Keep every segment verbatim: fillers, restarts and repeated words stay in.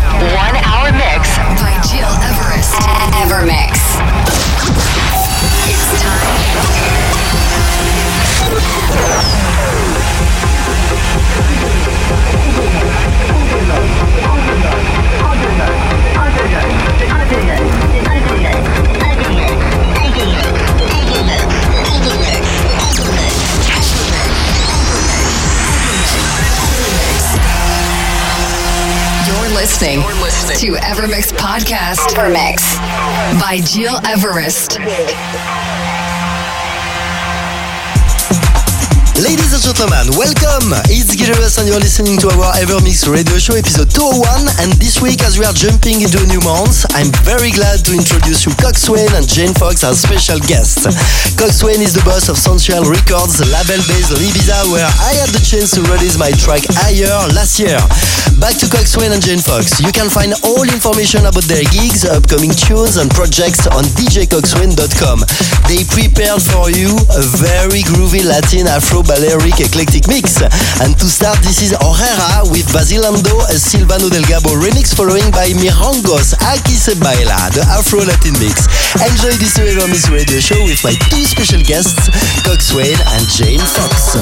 now, One Hour Mix by Gilles Everest. EverMix. It's time. Listening to EverMix Podcast EverMix by Gilles Everest. Ladies and gentlemen, welcome! It's Gilles Everest and you're listening to our EverMix radio show episode two oh one, and this week, as we are jumping into a new month, I'm very glad to introduce you Coxswain and Jane Fox as special guests. Coxswain is the boss of Sunshell Records, a label based on Ibiza where I had the chance to release my track Higher last year. Back to Coxswain and Jane Fox. You can find all information about their gigs, upcoming tunes and projects on d j coxswain dot com. They prepared for you a very groovy Latin Afro Balearic eclectic mix, and to start this is Oraera with Basilando, a Silvano Delgado remix following by Mirangos Aqui Se Baila, the Afro Latin mix. Enjoy this EverMix radio show with my two special guests, Coxswain and Jane Fox.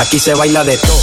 Aquí se baila de todo.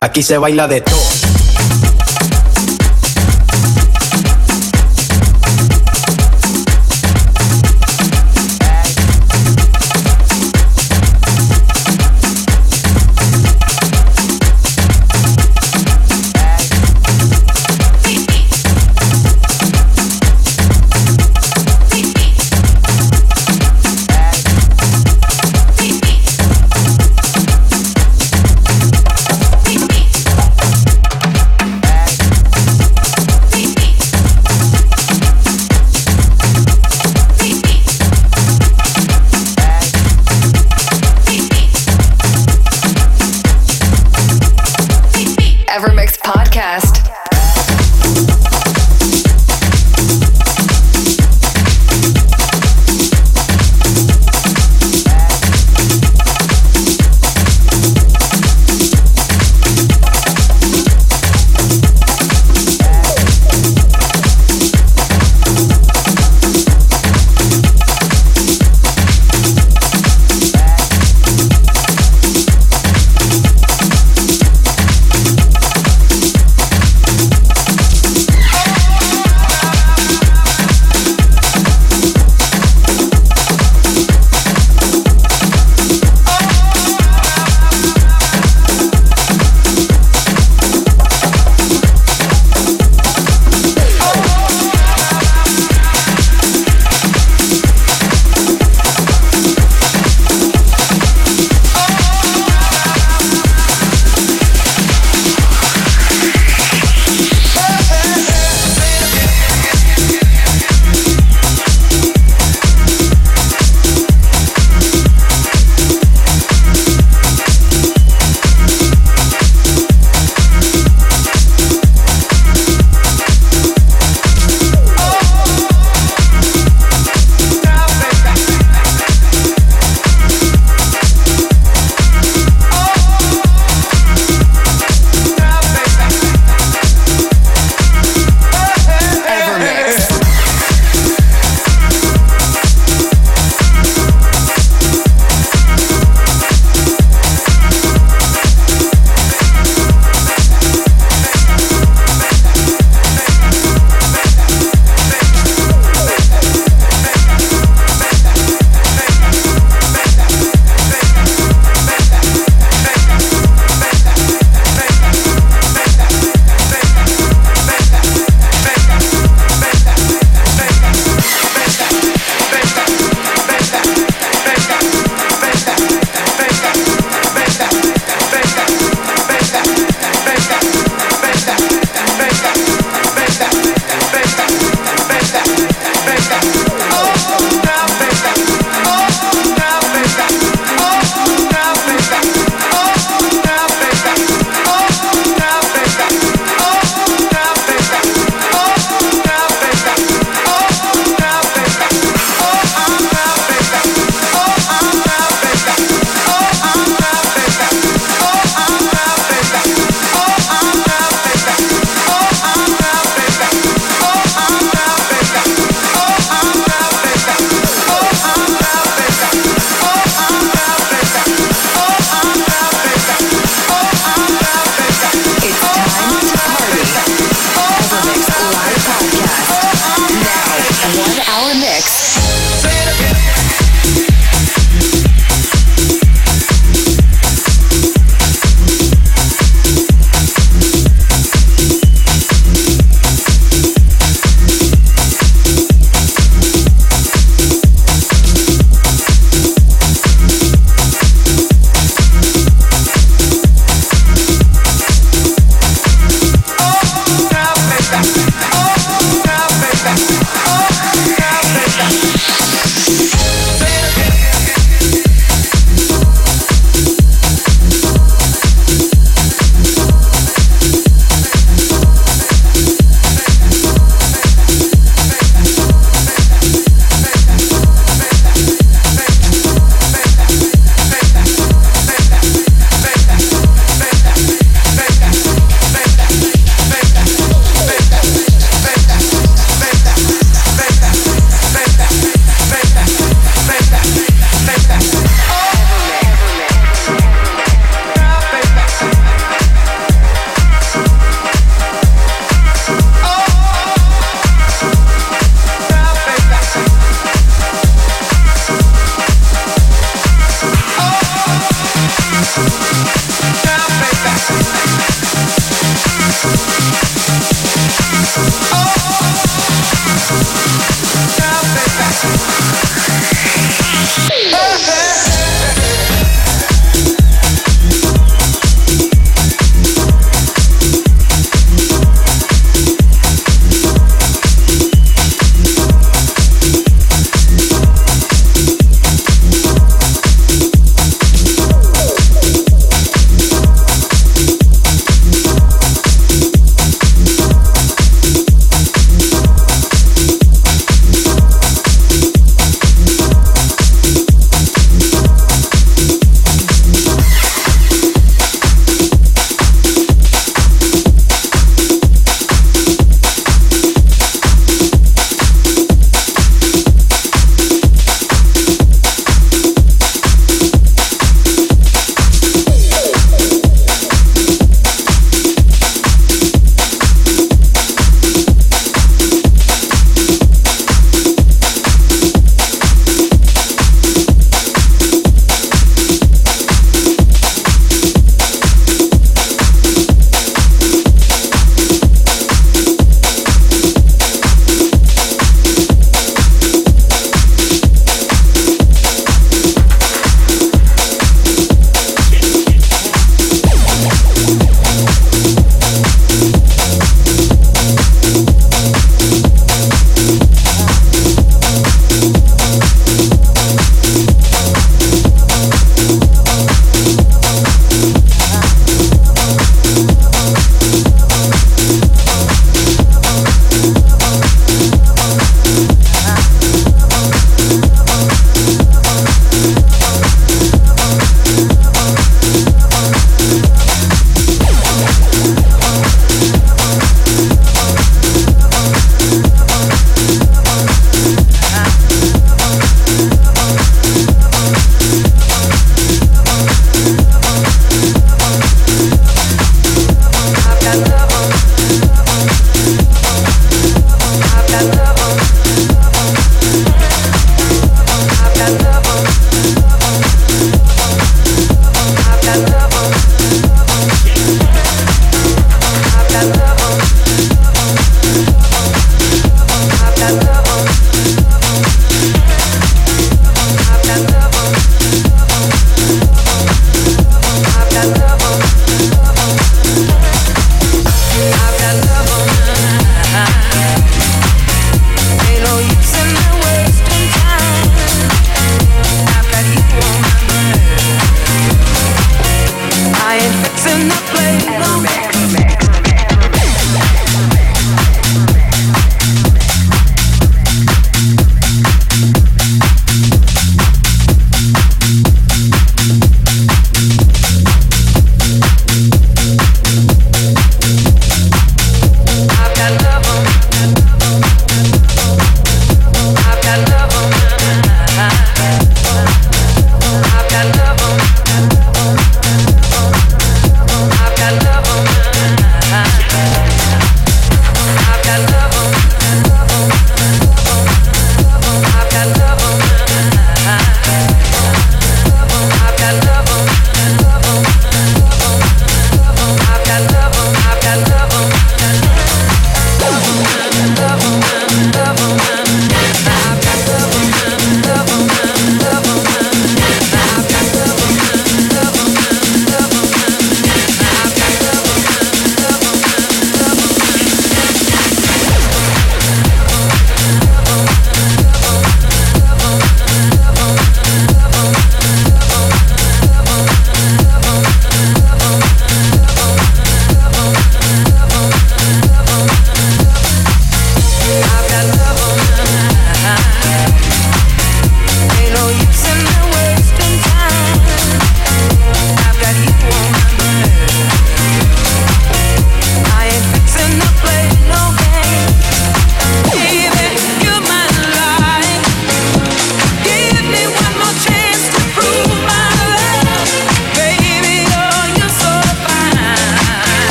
Aquí se baila de todo.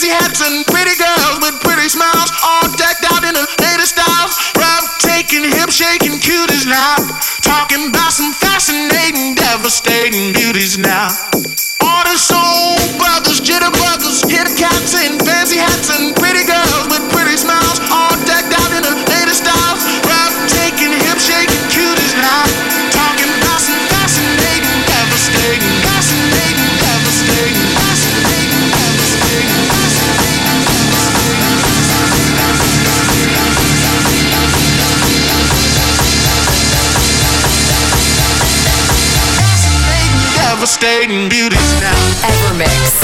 fancy hats and pretty girls with pretty smiles, all decked out in the latest styles. Rough taking, hip shaking, cuties now, talking about some fascinating, devastating beauties now. All the soul brothers, jitterbuggers, hip cats in fancy hats and pretty girls with pretty smiles, all decked out in the latest styles. Rough taking, hip shaking, cuties now, talking about some fascinating, devastating, fascinating, devastating. Devastating beauties now. EverMix.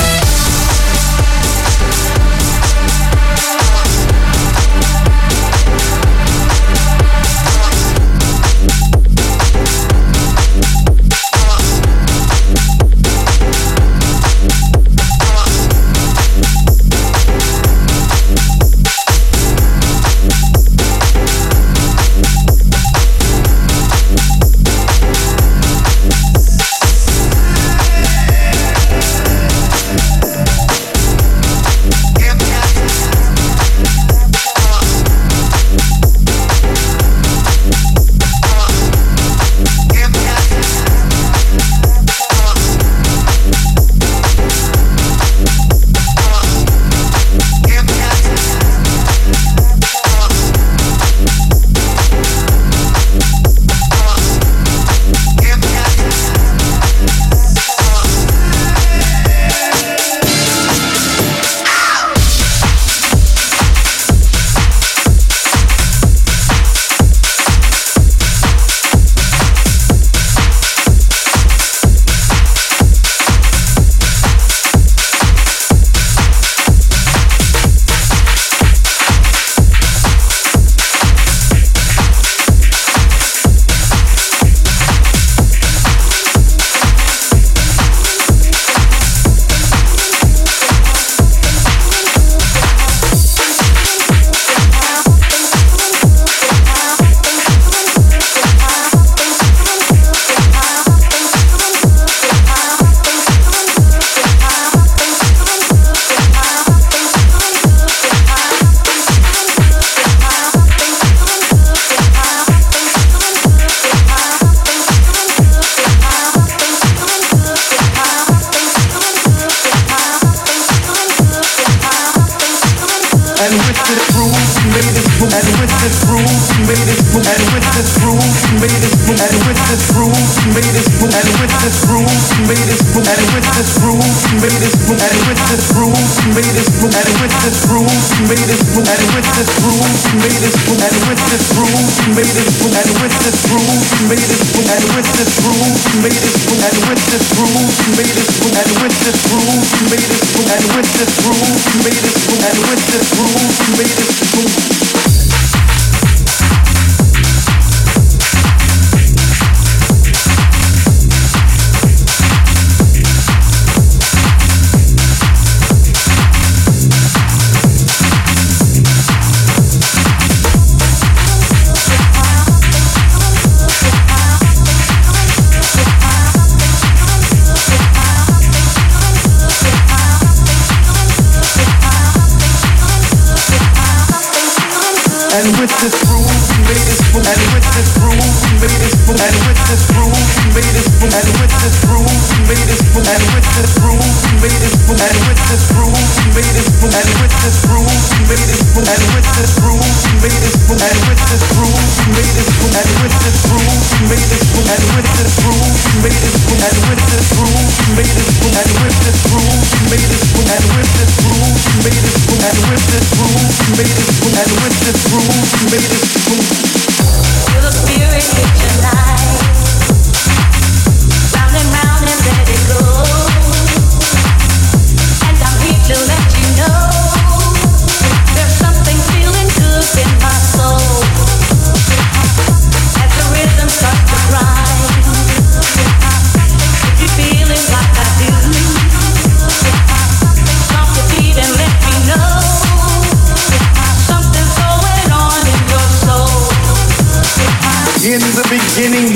Beginning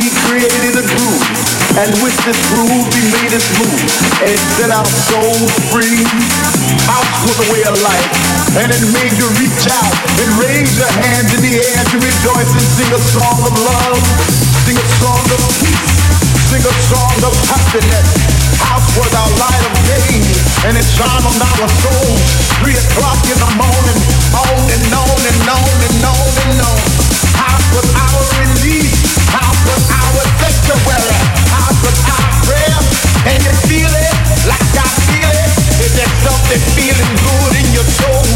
And with this groove he made us move and set our souls free. Out was the way of life, and it made you reach out and raise your hands in the air to rejoice and sing a song of love, sing a song of peace, sing a song of happiness. Out was our light of day, and it shone on our soul. Three o'clock in the morning, on and on and on and on and on. Out was our release, out was our sanctuary, out was our prayer. And you feel it like I feel it. Is there something feeling good in your soul?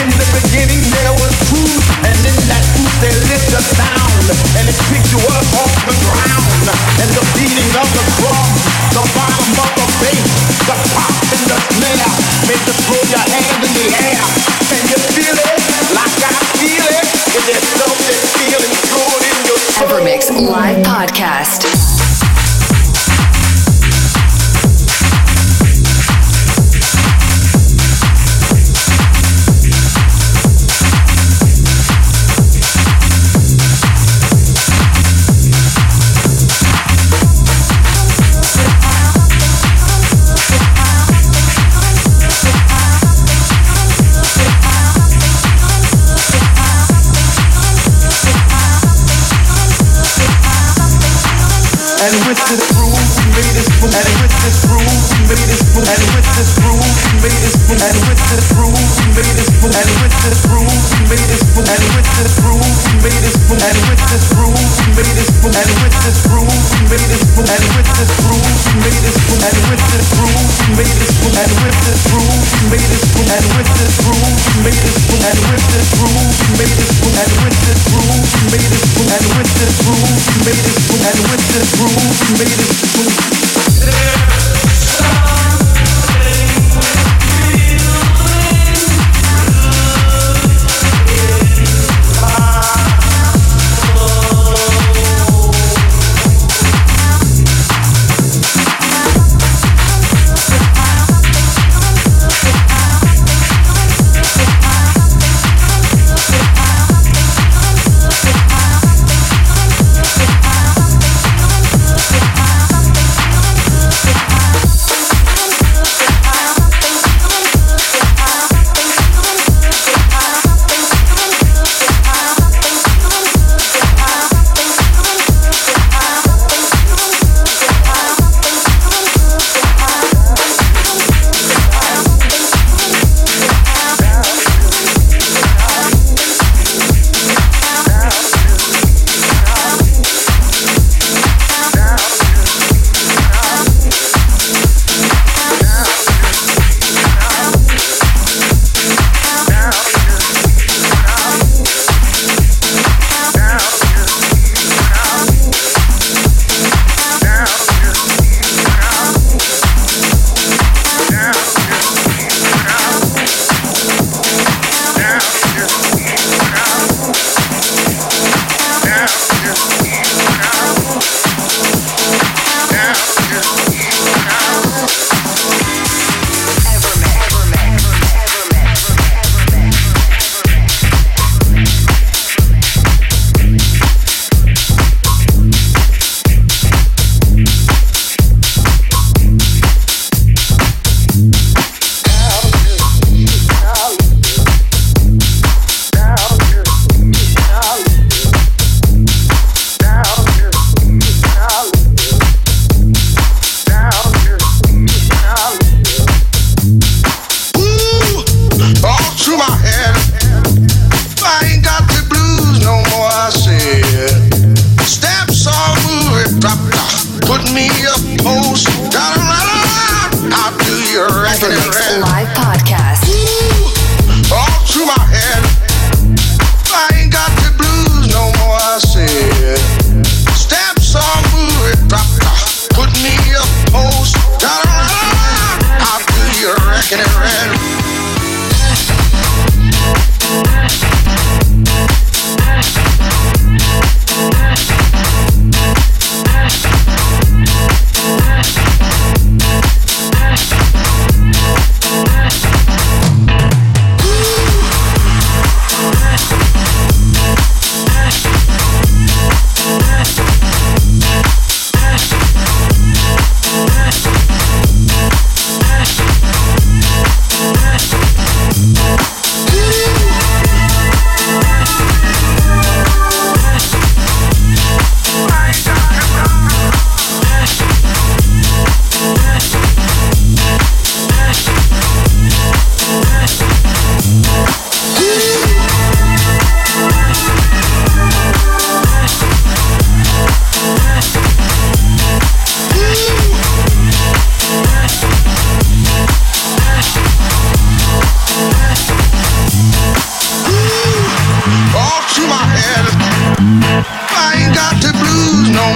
In the beginning there was truth, and in that truth there lived a sound, and it picked you up off the ground. And the beating of the drum, the bottom of the bass, the pop and the snare, make you throw your hands in the air. Can you feel it like I feel it? Is there something feeling good in your soul? EverMix Live Podcast. Bye.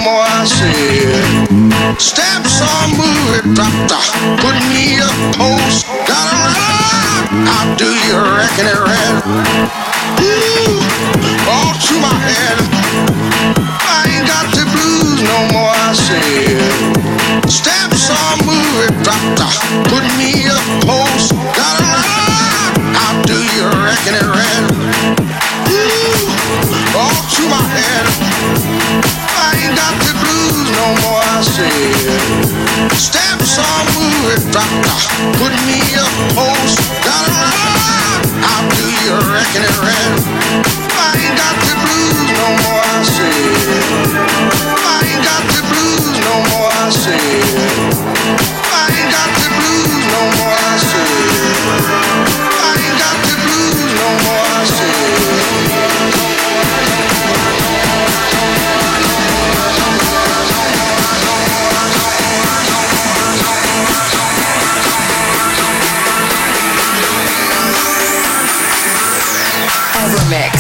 more, I said. Steps on moving, doctor, put me a post. Gotta run, I'll do you reckon it red. Ooh, all through my head. I ain't got the blues no more, I said. Steps on moving, doctor, put me a post. Gotta run, I'll do you reckon it red. Ooh, all through my head. Ain't got the blues no more, I said. Steps on moving, doctor, put me a post. Gotta run, I'll do you reckon it red. I ain't got the blues no more, I said. I ain't got the blues no more, I said. I ain't got the blues no more, I said. I ain't got the blues no more, I said. Evermix.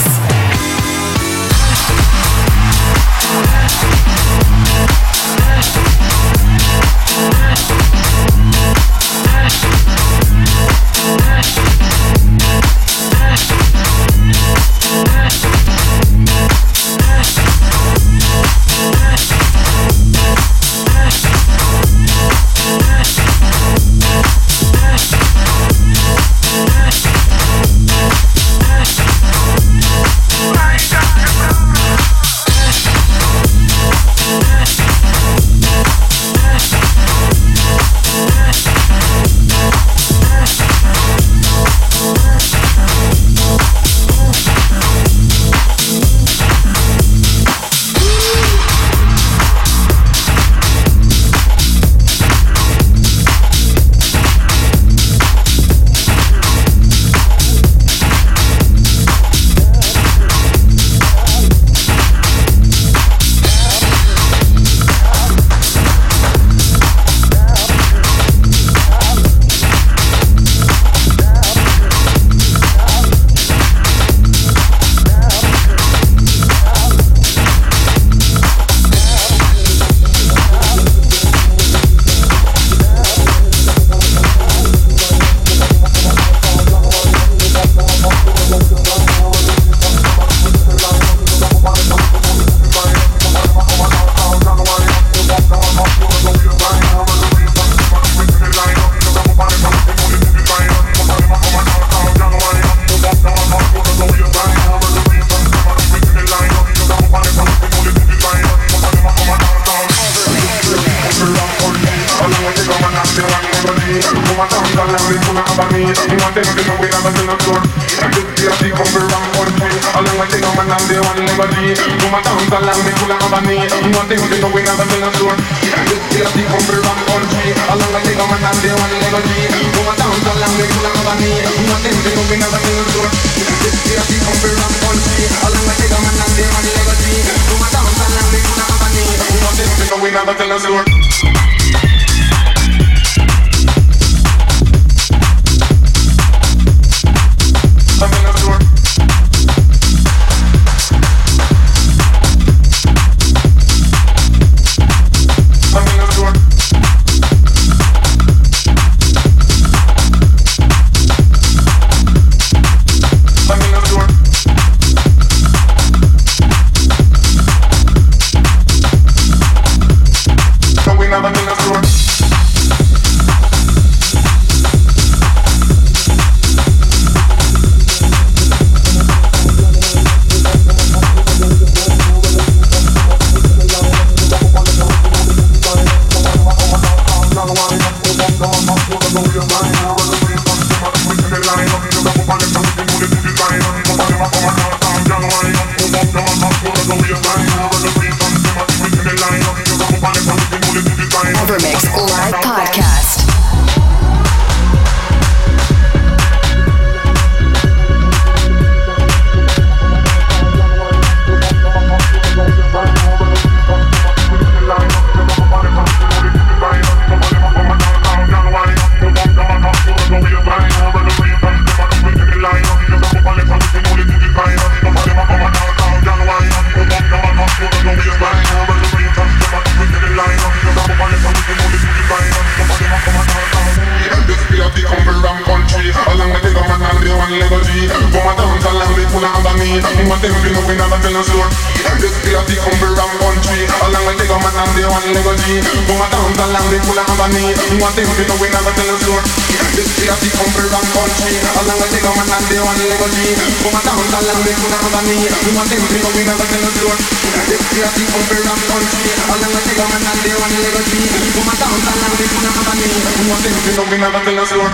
I'm man level G. Woman down to land, they pull under me. Woman them bring up in a battle and slow. Just clear the umbrella and country. Along with the government and the one level G. Woman down to land, they pull under me. Woman them bring up in a battle and slow. Just clear the umbrella and country. Along with the government and the one level G. Woman down to land, they pull under me. Woman them bring up in a battle and slow. Just clear the umbrella and country. Along with the government and the one level G. Woman down to land, they pull under me. Woman them bring up in a battle and slow.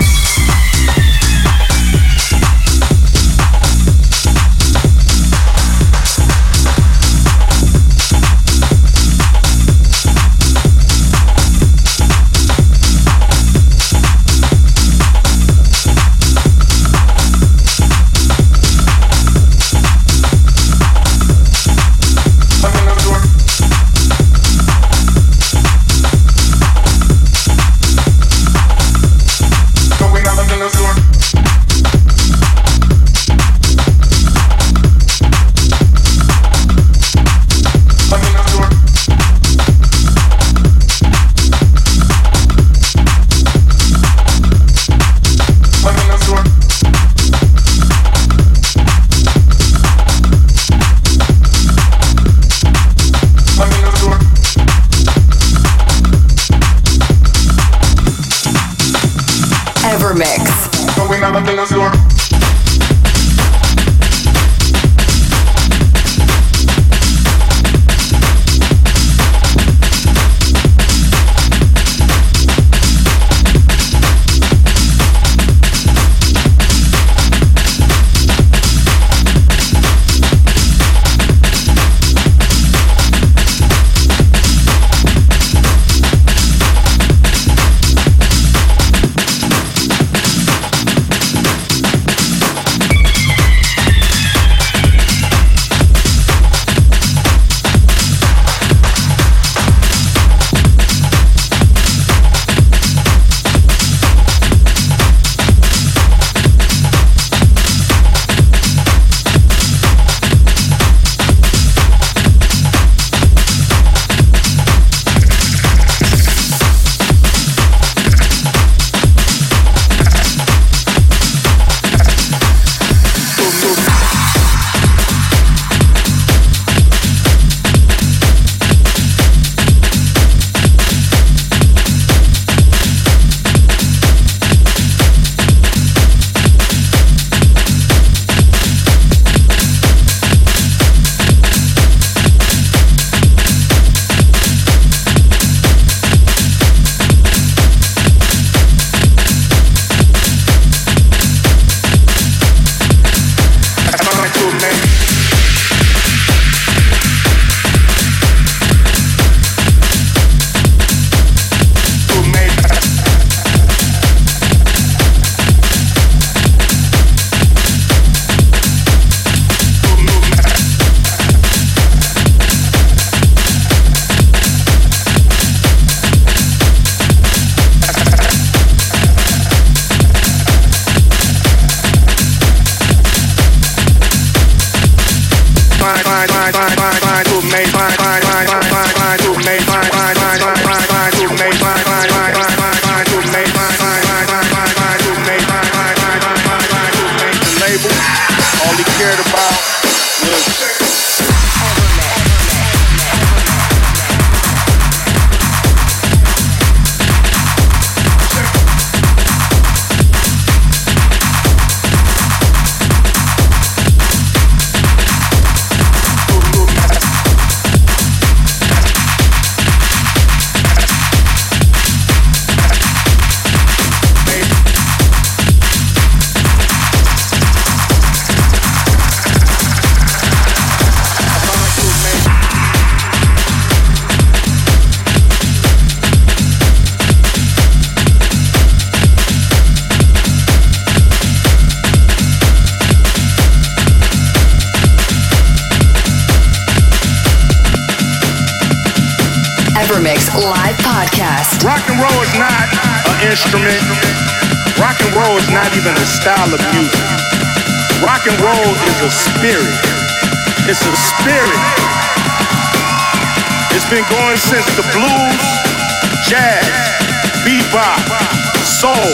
EverMix Live Podcast. Rock and roll is not an instrument. Rock and roll is not even a style of music. Rock and roll is a spirit. It's a spirit. It's been going since the blues, jazz, bebop, soul,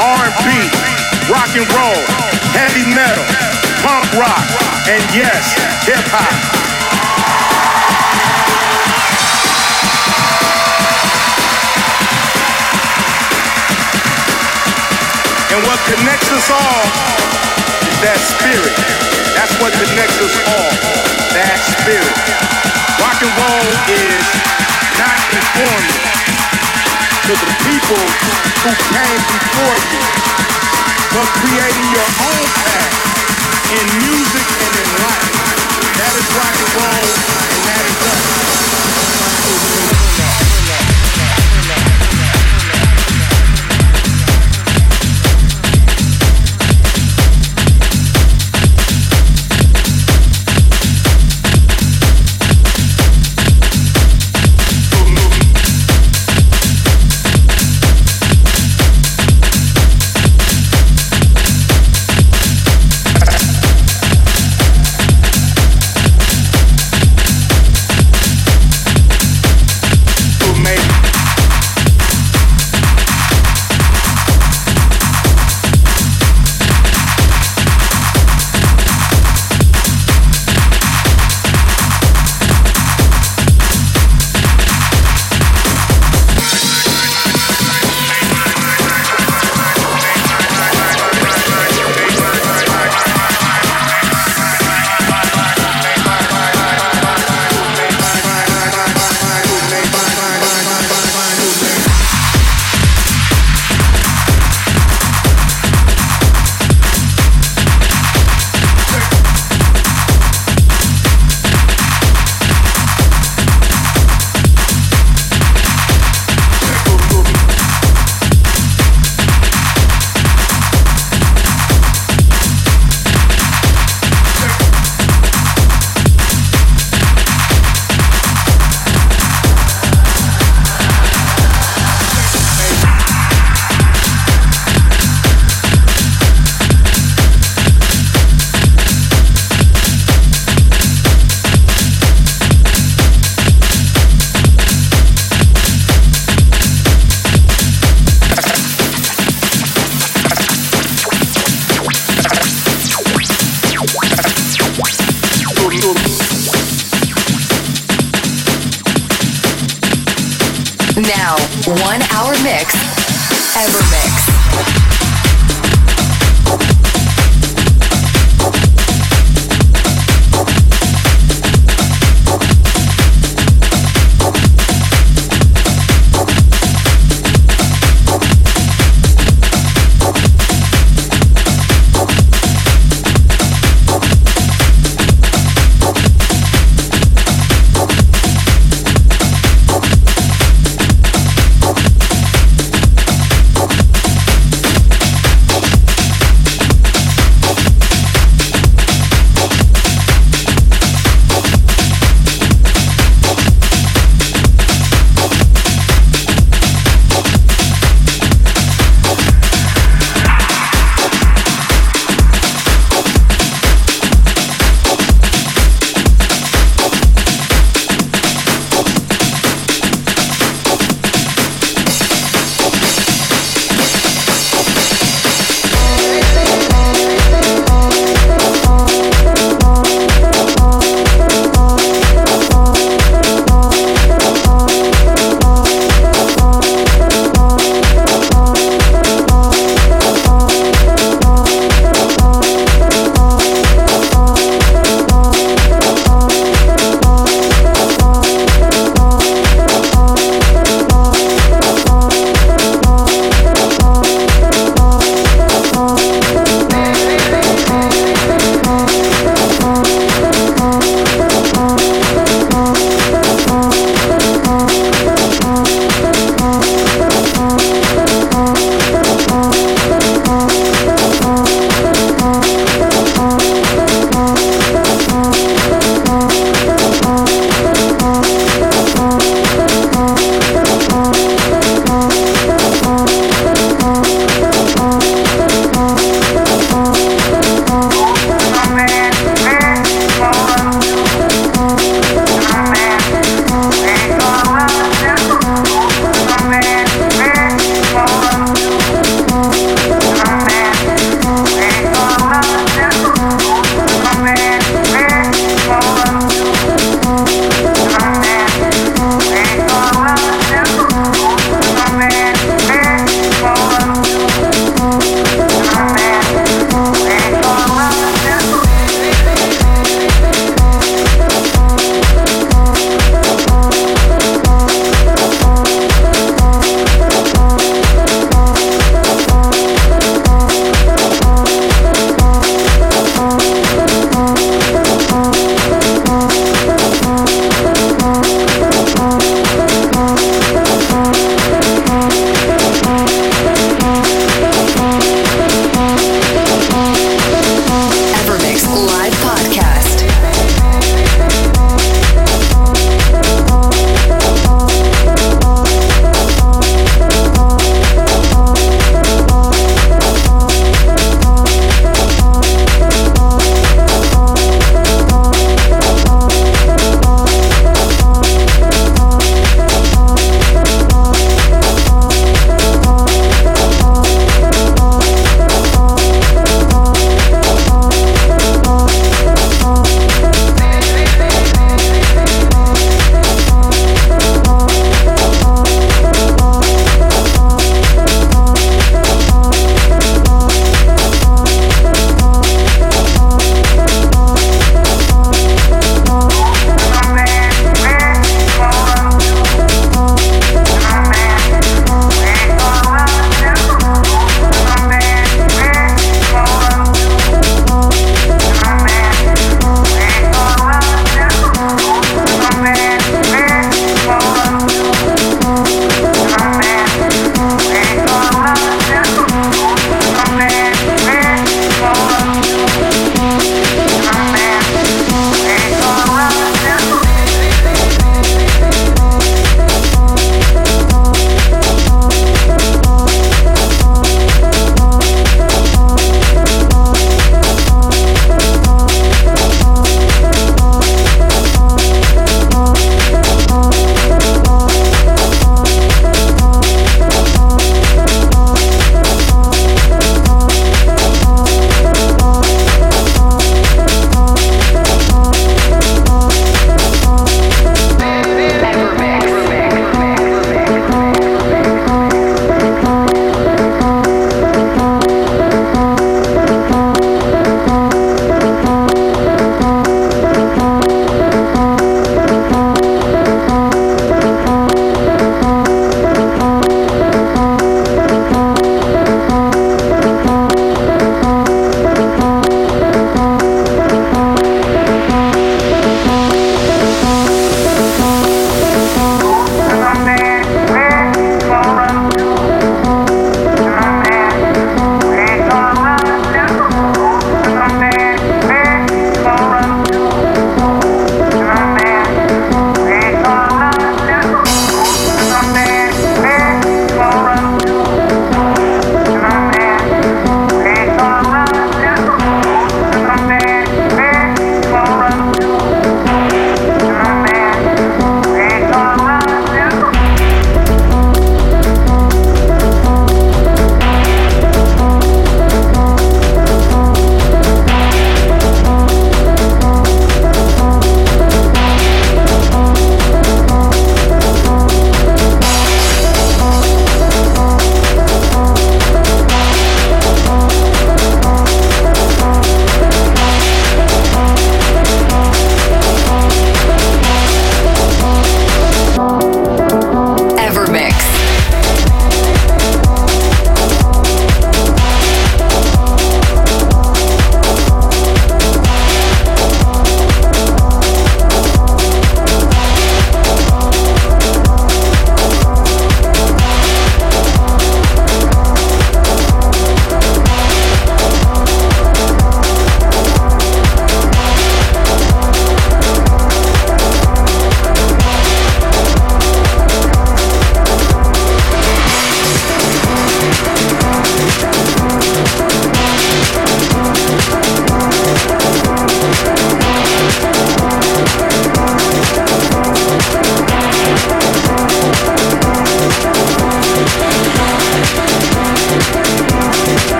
R and B, rock and roll, heavy metal, punk rock, and yes, hip-hop. And what connects us all is that spirit. That's what connects us all, that spirit. Rock and roll is not conforming to the people who came before you, but creating your own path in music and in life. That is rock and roll, and that is us. Now, one hour mix, EverMix.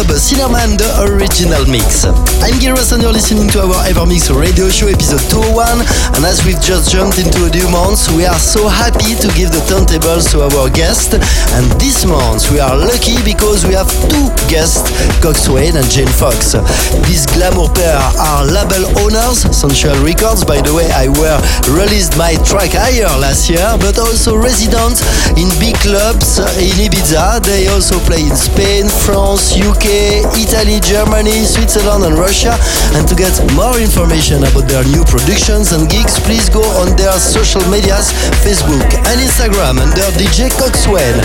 Club, Silverman, the original mix. I'm Gilles and you're listening to our EverMix radio show episode two oh one, and as we've just jumped into a new month, we are so happy to give the turntables to our guests, and this month we are lucky because we have two guests, Coxswain and Jane Fox. This glamour pair are label owners, Sunshell Records, by the way I were released my track Higher last year, but also residents in big clubs in Ibiza. They also play in Spain, France, U K, Italy, Germany, Switzerland and Russia. And to get more information about their new productions and gigs, please go on their social medias, Facebook and Instagram under D J Coxswain.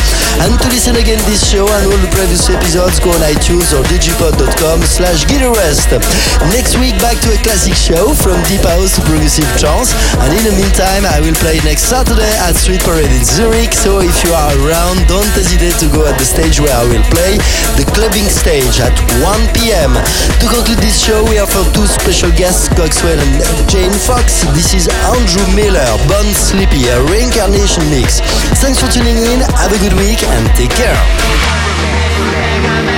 And to listen again this show and all the previous episodes, go on iTunes or digipod dot com slash Gilles Everest. Next week back to a classic show from deep house to progressive trance, and in the meantime I will play next Saturday at Street Parade in Zurich, so if you are around, don't hesitate to go at the stage where I will play, the clubbing stage at one p.m. To conclude this show, we have for two special guests, Coxswain and Jane Fox. This is Andrew Miller, Born Sleepy, a reincarnation mix. Thanks for tuning in, have a good week and take care. Bye.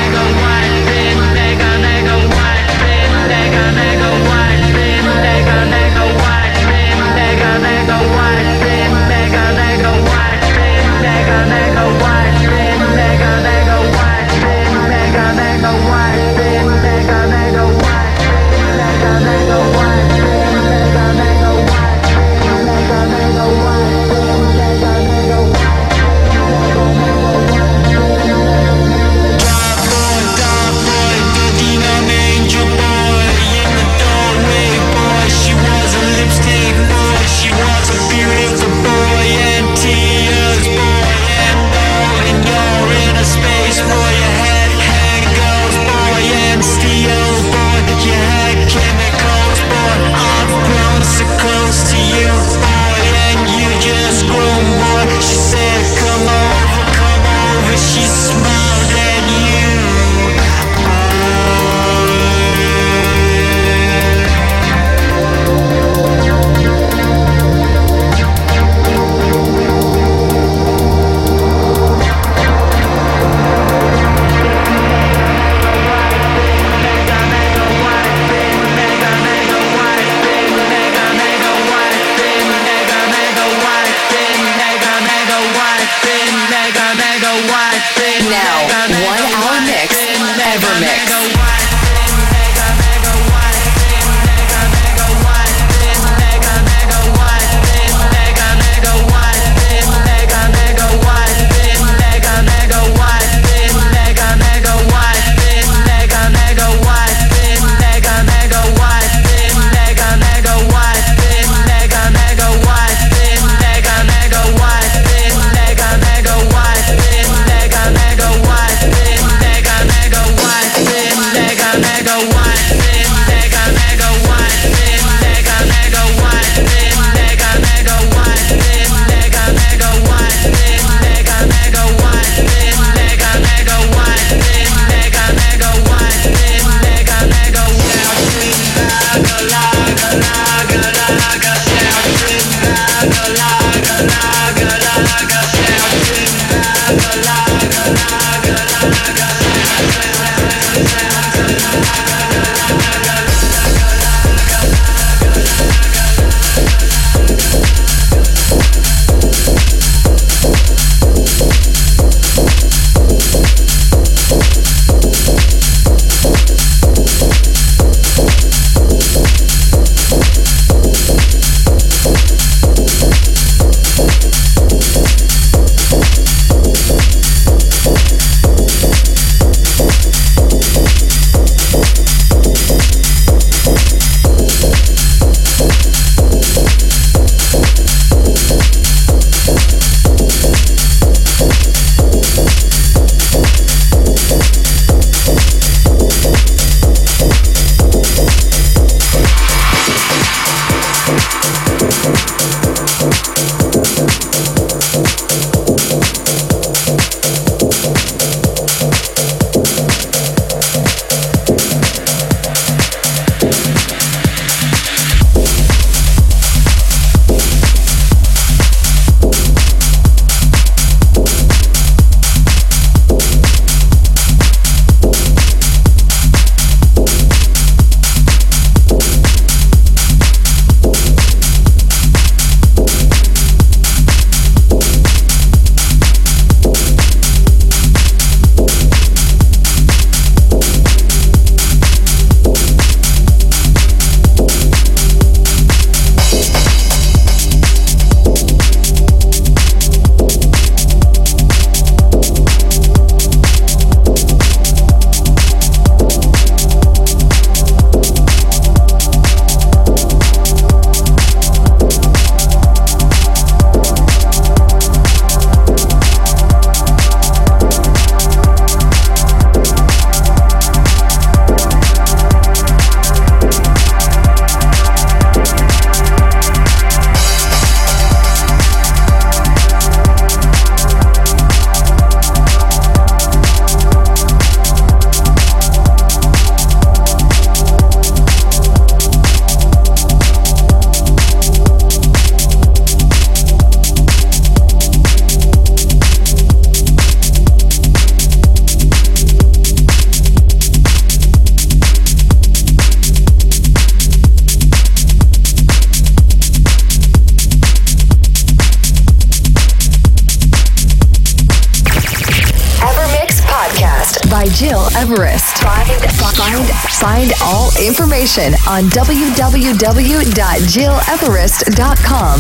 by Gilles Everest. Find, find, find all information on w w w dot gile everest dot com.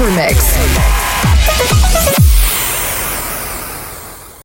EverMix.